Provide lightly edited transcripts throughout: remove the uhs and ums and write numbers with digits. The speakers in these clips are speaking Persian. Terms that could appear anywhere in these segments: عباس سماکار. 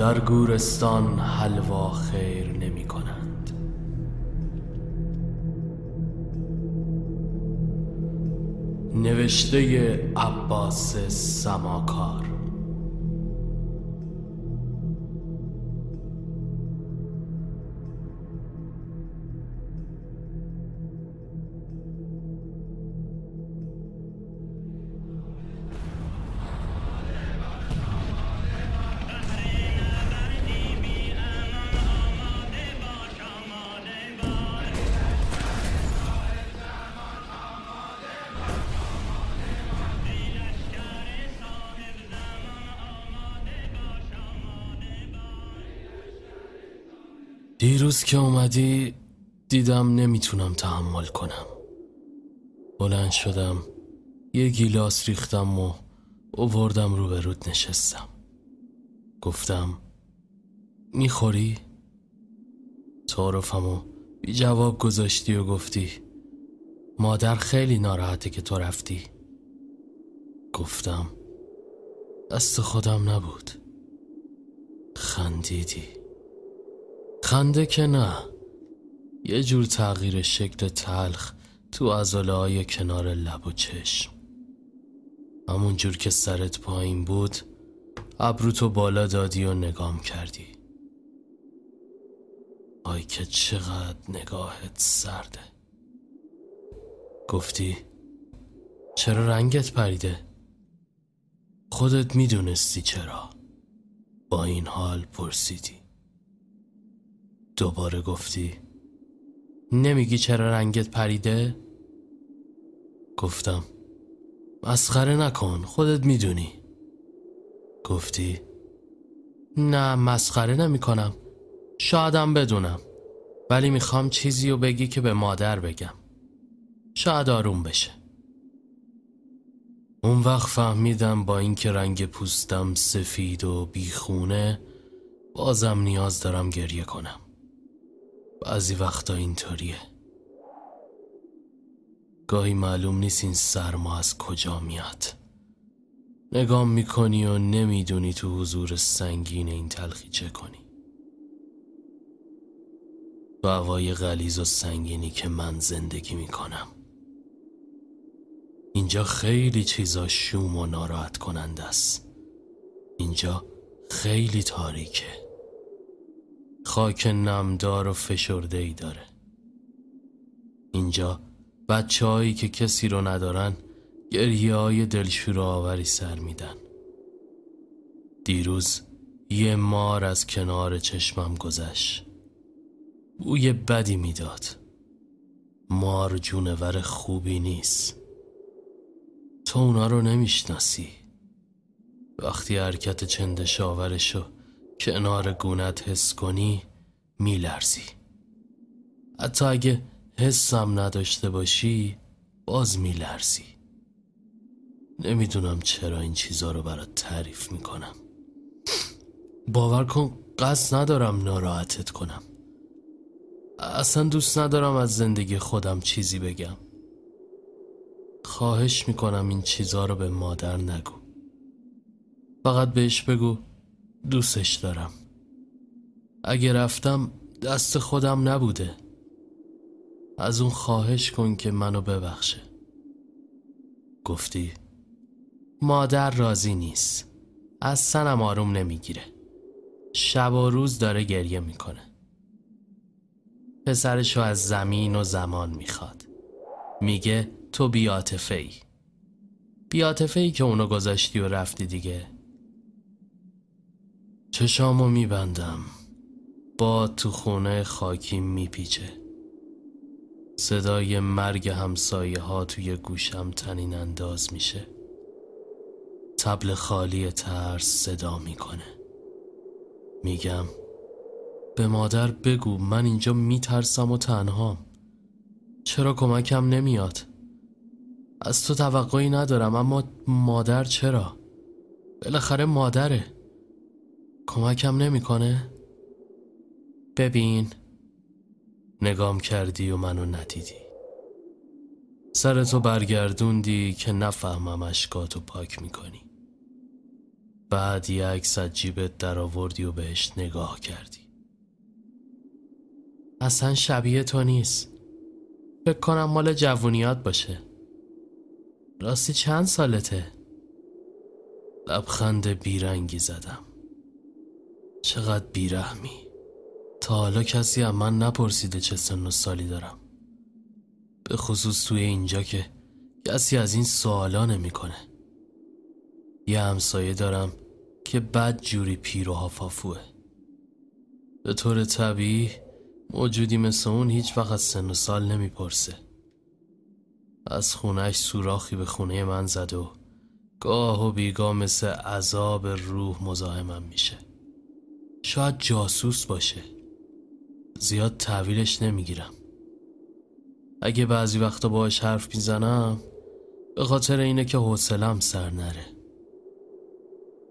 در گورستان حلوا خیر نمی کند. نوشته عباس سماکار. دیروز که اومدی دیدم نمیتونم تحمل کنم. بلند شدم، یه گیلاس ریختم و آوردم رو به رود نشستم. گفتم میخوری؟ تعارفم و بی جواب گذاشتی و گفتی مادر خیلی ناراحته که تو رفتی. گفتم دست خودم نبود. خندیدی. خنده که نه، یه جور تغییر شکل تلخ تو عضله‌های کنار لب و چشم. همون جور که سرت پایین بود ابروتو بالا دادی و نگام کردی. آی که چقدر نگاهت سرده. گفتی چرا رنگت پریده؟ خودت میدونستی چرا، با این حال پرسیدی. دوباره گفتی نمیگی چرا رنگت پریده؟ گفتم مسخره نکن، خودت میدونی. گفتی نه مسخره نمی کنم، شایدم بدونم، ولی میخوام چیزی رو بگی که به مادر بگم، شاید آروم بشه. اون وقت فهمیدم با اینکه رنگ پوستم سفید و بیخونه بازم نیاز دارم گریه کنم. بعضی وقتا اینطوریه. گاهی معلوم نیست این سرما از کجا میاد. نگام میکنی و نمیدونی تو حضور سنگین این تلخی چه کنی. تو هوای غلیظ و سنگینی که من زندگی میکنم. اینجا خیلی چیزا شوم و ناراحت کننده است. اینجا خیلی تاریکه. خاک نمدار و فشرده‌ای داره. اینجا بچه هایی که کسی رو ندارن گریه های دلشوره آوری سر میدن. دیروز یه مار از کنار چشمم گذشت. بوی بدی میداد. مار جونور خوبی نیست. تو اونا رو نمیشناسی. وقتی حرکت چندش آورشو کنار گونت حس کنی میلرزی. حتی اگه حسم نداشته باشی باز میلرزی. نمیدونم چرا این چیزا رو برات تعریف میکنم. باور کن قصد ندارم ناراحتت کنم. اصلا دوست ندارم از زندگی خودم چیزی بگم. خواهش میکنم این چیزا رو به مادر نگو. فقط بهش بگو دوستش دارم. اگه رفتم دست خودم نبوده. از اون خواهش کن که منو ببخشه. گفتی مادر راضی نیست. اصلا هم آروم نمیگیره. شب و روز داره گریه میکنه. پسرشو از زمین و زمان میخواد. میگه تو بی‌عاطفه‌ای. بی‌عاطفه‌ای که اونو گذاشتی و رفتی دیگه. چشامو میبندم. باد تو خونه خاکی میپیچه. صدای مرگ همسایه ها توی گوشم طنین انداز میشه. طبل خالی ترس صدا میکنه. میگم به مادر بگو من اینجا میترسم و تنهام. چرا کمکم نمیاد؟ از تو توقعی ندارم، اما مادر چرا؟ بالاخره مادره. کمکم نمیکنه؟ ببین. نگام کردی و منو ندیدی. سرتو برگردوندی که نفهمم اشکاتو پاک میکنی. بعد یه عکس از جیبت در آوردی و بهش نگاه کردی. اصلا شبیه تو نیست. فکر کنم مال جوونیات باشه. راستی چند سالته؟ لبخند بیرنگی زدم. چقدر بیرحمی. تا حالا کسی از من نپرسیده چه سن و سالی دارم. به خصوص توی اینجا که کسی از این سوالا نمی‌کنه. یه همسایه دارم که بد جوری پیر و هافافوه. به طور طبیعی موجودی مثل اون هیچ وقت سن و سال نمی‌پرسه. از خونهش سوراخی به خونه من زد و گاه و بیگاه مثل عذاب روح مزاحمم میشه. شاید جاسوس باشه. زیاد تحویلش نمیگیرم. اگه بعضی وقتا باهاش حرف میزنم به خاطر اینه که حوصله‌ام سر نره.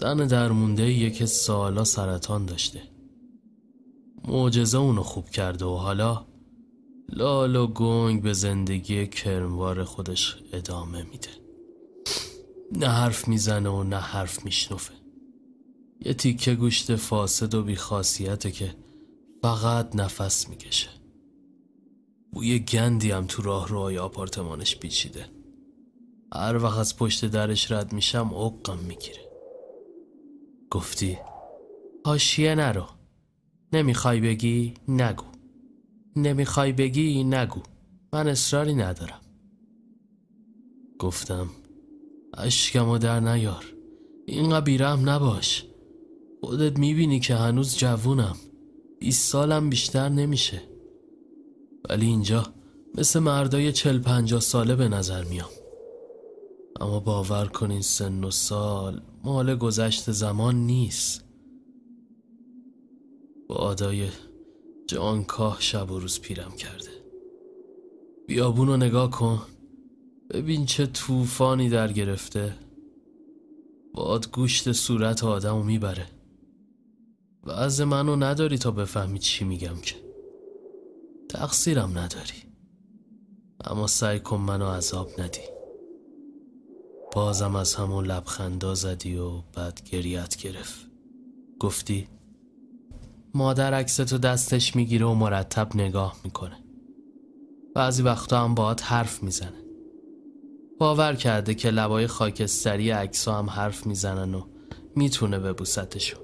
زن درمونده یک سالا سرطان داشته. معجزه اونو خوب کرده و حالا لال و گنگ به زندگی کرموار خودش ادامه میده. نه حرف میزنه و نه حرف میشنفه. یه تیکه گوشت فاسد و بیخاصیته که فقط نفس میکشه. بوی گندی هم تو راهروهای آپارتمانش پیچیده. هر وقت از پشت درش رد میشم عقم میگیره. گفتی حاشیه نرو. نمیخوای بگی نگو. نمیخوای بگی نگو. من اصراری ندارم. گفتم اشکمو در نیار. اینقدر بیرحم نباش. خودت میبینی که هنوز جوونم. 20 سالم بیشتر نمیشه. ولی اینجا مثل مردای 40-50 ساله به نظر میام. اما باور کنین سن و سال مال گذشت زمان نیست. با آدای جانکاه شب و روز پیرم کرده. بیابونو نگاه کن. ببین چه طوفانی در گرفته. باد گوشت صورت آدمو میبره. وضع منو نداری تا بفهمی چی میگم که. تقصیرم نداری. اما سعی کن منو عذاب ندی. بازم از همون لبخندا زدی و بعد گریت گرفت. گفتی مادر عکستو دستش میگیره و مرتب نگاه میکنه. بعضی وقتا هم باهات حرف میزنه. باور کرده که لبای خاکستری عکس‌ها هم حرف میزنن و میتونه ببوستشو.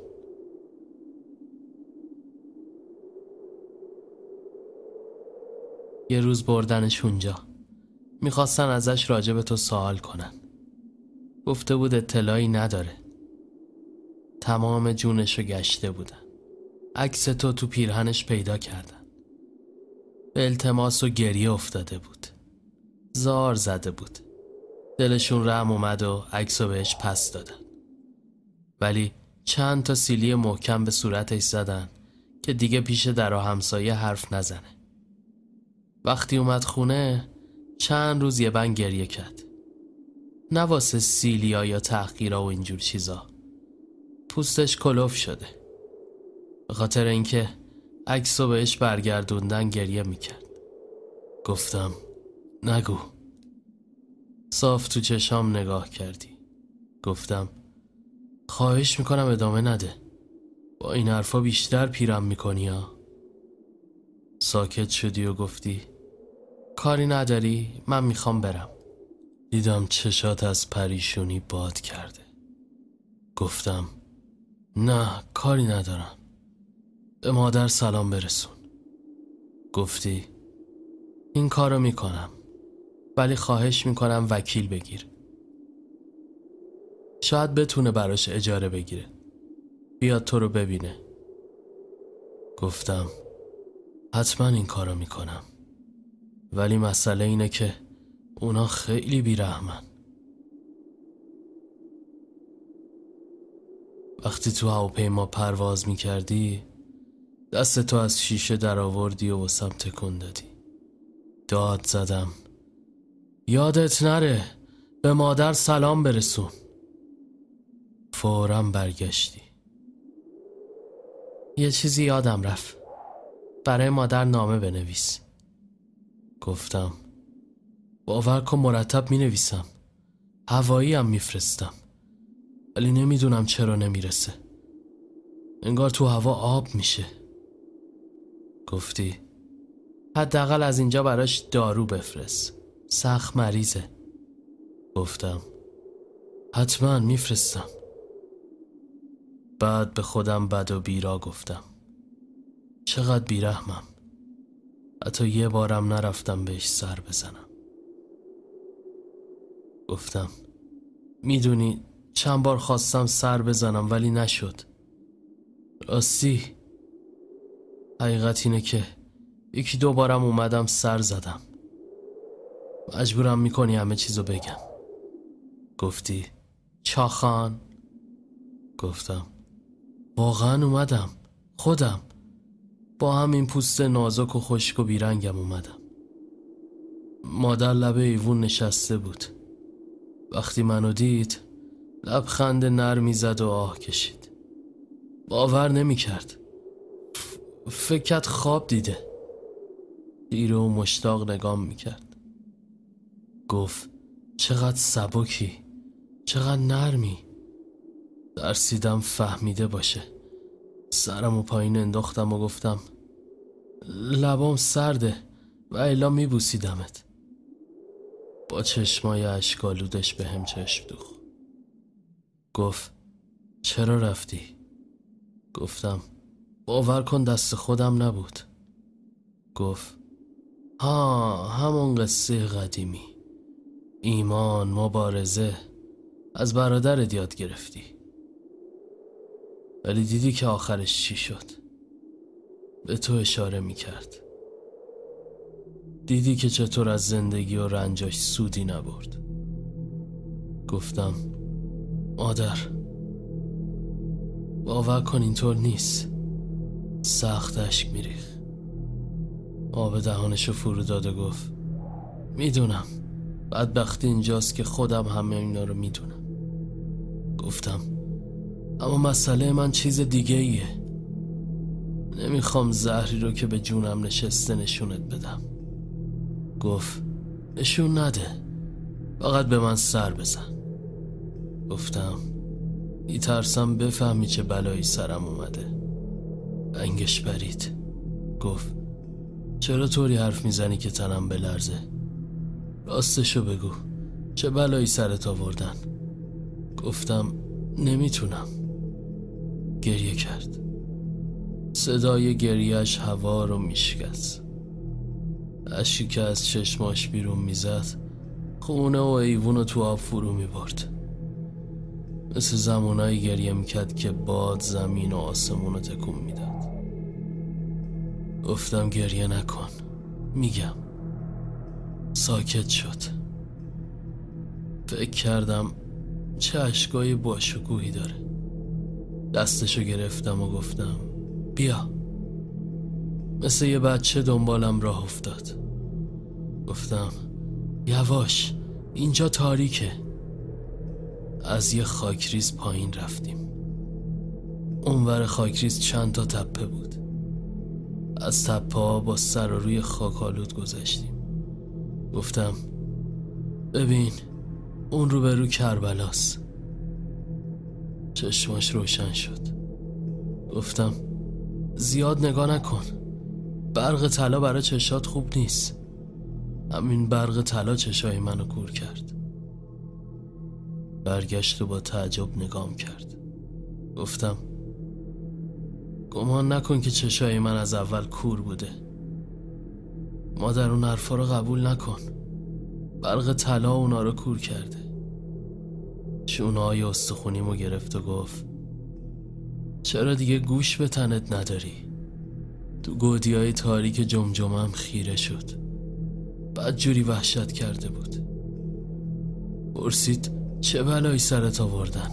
یه روز بردنش اونجا. میخواستن ازش راجع به تو سوال کنن. گفته بود اطلاعی نداره. تمام جونشو گشته بودن. عکس تو پیرهنش پیدا کردن. به التماس و گریه افتاده بود. زار زده بود. دلشون رحم اومد و عکسو بهش پس دادن. ولی چند تا سیلی محکم به صورتش زدن که دیگه پیش در و همسایه حرف نزنه. وقتی اومد خونه چند روز یه بند گریه کرد. نه واسه سیلیا یا تحقیرا و اینجور چیزا. پوستش کلوف شده. به خاطر اینکه عکسو بهش برگردوندن گریه میکرد. گفتم نگو. صاف تو چشام نگاه کردی. گفتم خواهش میکنم ادامه نده. با این حرفا بیشتر پیرم میکنی ها. ساکت شدی و گفتی کاری نداری؟ من میخوام برم. دیدم چشات از پریشونی باد کرده. گفتم نه کاری ندارم. به مادر سلام برسون. گفتی این کارو میکنم. ولی خواهش میکنم وکیل بگیر. شاید بتونه براش اجاره بگیره. بیاد تو رو ببینه. گفتم حتما این کارو میکنم. ولی مسئله اینه که اونا خیلی بیرحمن. وقتی تو هواپیما پرواز میکردی دست تو از شیشه در آوردی و واسم تکون دادی. داد زدم یادت نره. به مادر سلام برسون. فوراً برگشتی. یه چیزی یادم رفت. برای مادر نامه بنویس. گفتم باور کن مرتب می نویسم. هوایی هم می فرستم. ولی نمیدونم چرا نمیرسه. انگار تو هوا آب میشه. گفتی حداقل از اینجا براش دارو بفرست، سخت مریضه. گفتم حتما میفرستم. بعد به خودم بد و بیرا گفتم، چقدر بیرحمم، حتی یه بارم نرفتم بهش سر بزنم. گفتم میدونی چند بار خواستم سر بزنم ولی نشد. راستی حقیقت اینه که یکی دو بارم اومدم سر زدم. مجبورم میکنی همه چیزو بگم. گفتی چاخان؟ گفتم واقعا اومدم، خودم با همین پوست نازک و خشک و بیرنگم اومدم. مادر لبه ایوون نشسته بود. وقتی منو دید لبخند نرمی زد و آه کشید. باور نمی کرد، فکرت خواب دیده. دیره و مشتاق نگام می کرد. گفت چقدر سبکی، چقدر نرمی. ترسیدم فهمیده باشه. سرم و پایین انداختم و گفتم لبام سرده و الا می بوسیدمت. با چشمای اشکالودش به هم چشم دوخت. گفت چرا رفتی؟ گفتم باور کن دست خودم نبود. گفت ها، همون قصه قدیمی، ایمان، مبارزه، از برادرت یاد گرفتی. ولی دیدی که آخرش چی شد؟ به تو اشاره میکرد. دیدی که چطور از زندگی و رنجاش سودی نبرد. گفتم مادر باور کن اینطور نیست. سخت اشک میریخ. آب دهانشو فرو داد و گفت میدونم، بدبختی اینجاست که خودم همه اینا رو میدونم. گفتم اما مسئله من چیز دیگه ایه. نمیخوام زهری رو که به جونم نشسته نشونت بدم. گفت نشون نده، فقط به من سر بزن. گفتم میترسم بفهمی چه بلایی سرم اومده. رنگش برید. گفت چرا طوری حرف میزنی که تنم بلرزه؟ راستشو بگو، چه بلایی سرت آوردن؟ گفتم نمیتونم. گریه کرد. صدای گریهش هوا رو میشکست. اشکی که از چشماش بیرون میزد خونه و ایوون رو تو آب فرو میبرد. مثل زمانایی گریه میکرد که باد زمین و آسمون رو تکون میداد. گفتم گریه نکن، میگم. ساکت شد. فکر کردم چه اشکای باشکوهی داره. دستشو گرفتم و گفتم بیا. مثل یه بچه دنبالم راه افتاد. گفتم یواش، اینجا تاریکه. از یه خاکریز پایین رفتیم. اونور خاکریز چند تا تپه بود. از تپه ها با سر و روی خاکالود گذشتیم. گفتم ببین اون روبرو کربلاست. چشماش روشن شد. گفتم زیاد نگاه نکن، برق طلا برای چشات خوب نیست. همین برق طلا چشای منو کور کرد. برگشت و با تعجب نگام کرد. گفتم گمان نکن که چشای من از اول کور بوده. مادر اون حرفا رو قبول نکن، برق طلا اونا رو کور کرده. شونه‌های استخونیمو گرفت و گفت چرا دیگه گوش به تنت نداری؟ تو گودیای تاریک جمجمم خیره شد. بد جوری وحشت کرده بود. پرسید چه بلایی سرت آوردن؟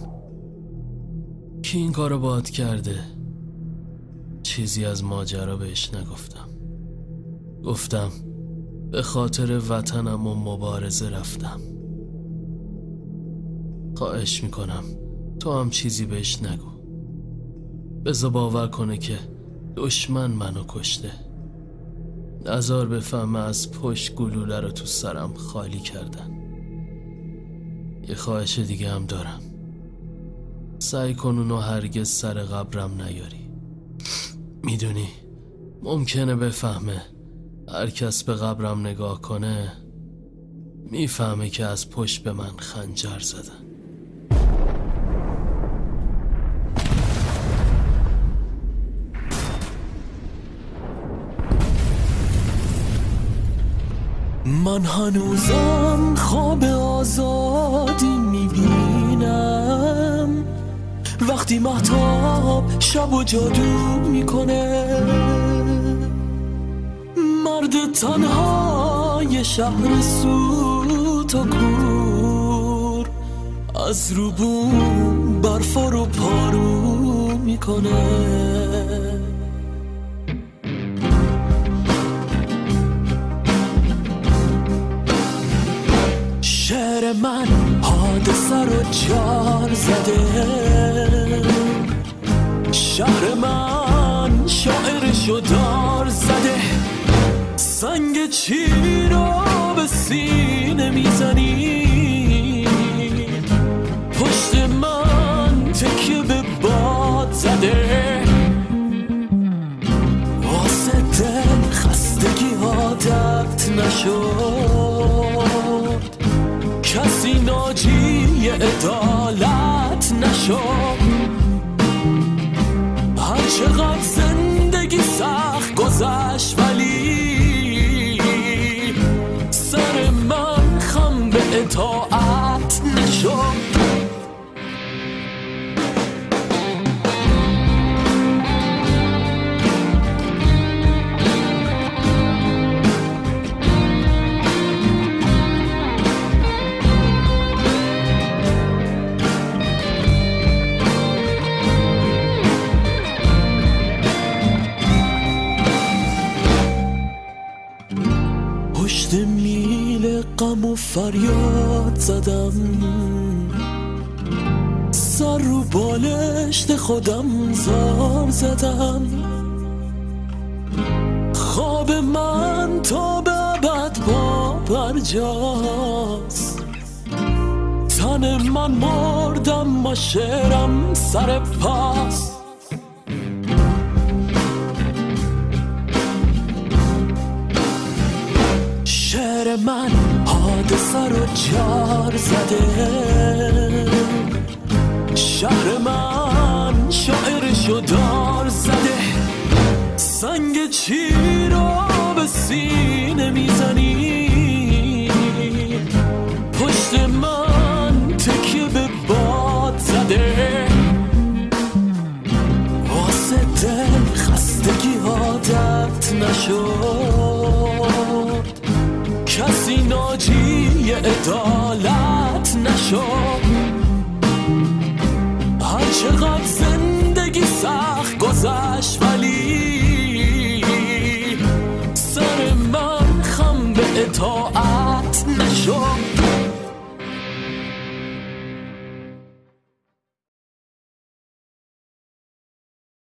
کی این کارو باهات کرده؟ چیزی از ماجرا بهش نگفتم. گفتم به خاطر وطنم و مبارزه رفتم. خواهش میکنم تو هم چیزی بهش نگو. بذار باور کنه که دشمن منو کشته. نزار بفهمه از پشت گلوله رو تو سرم خالی کردن. یه خواهش دیگه هم دارم. سعی کن اونو هرگز سر قبرم نیاری. میدونی ممکنه بفهمه، هر کس به قبرم نگاه کنه میفهمه که از پشت به من خنجر زدن. من هنوزم خواب آزادی میبینم وقتی مهتاب شب و جادو میکنه. مرد تنهای شهر سوت و کور از روبون برفا رو پارو میکنه. شعر من حادثه رو جار زده، شعر من شاعرش رو دار زده. سنگ چی رو به سینه میزنی؟ پشت من تکیه به باد زده. واسه دل خستگی عادت نشد، کسی ناجی عدالت نشد. هرچقدر زندگی سخت گذشت ولی سر من خم به اطاعت نشد. پشت میل غم و فریاد زدم، سر رو بالشت خودم زار زدم. خواب من تا به ابد با برجاست، تن من مردم ما شعرم سر پاس. شعر من حادثه رو جار زده، شعر من شاعرش رو دار زده. سنگ چی رو به سینه میزنی؟ پشت من تکیه به باد زده. واسه دل خستگی عادت نشد، کسی ناجی عدالت نشد. هرچقدر زندگی سخت گذشت ولی سر من خم به اطاعت نشد.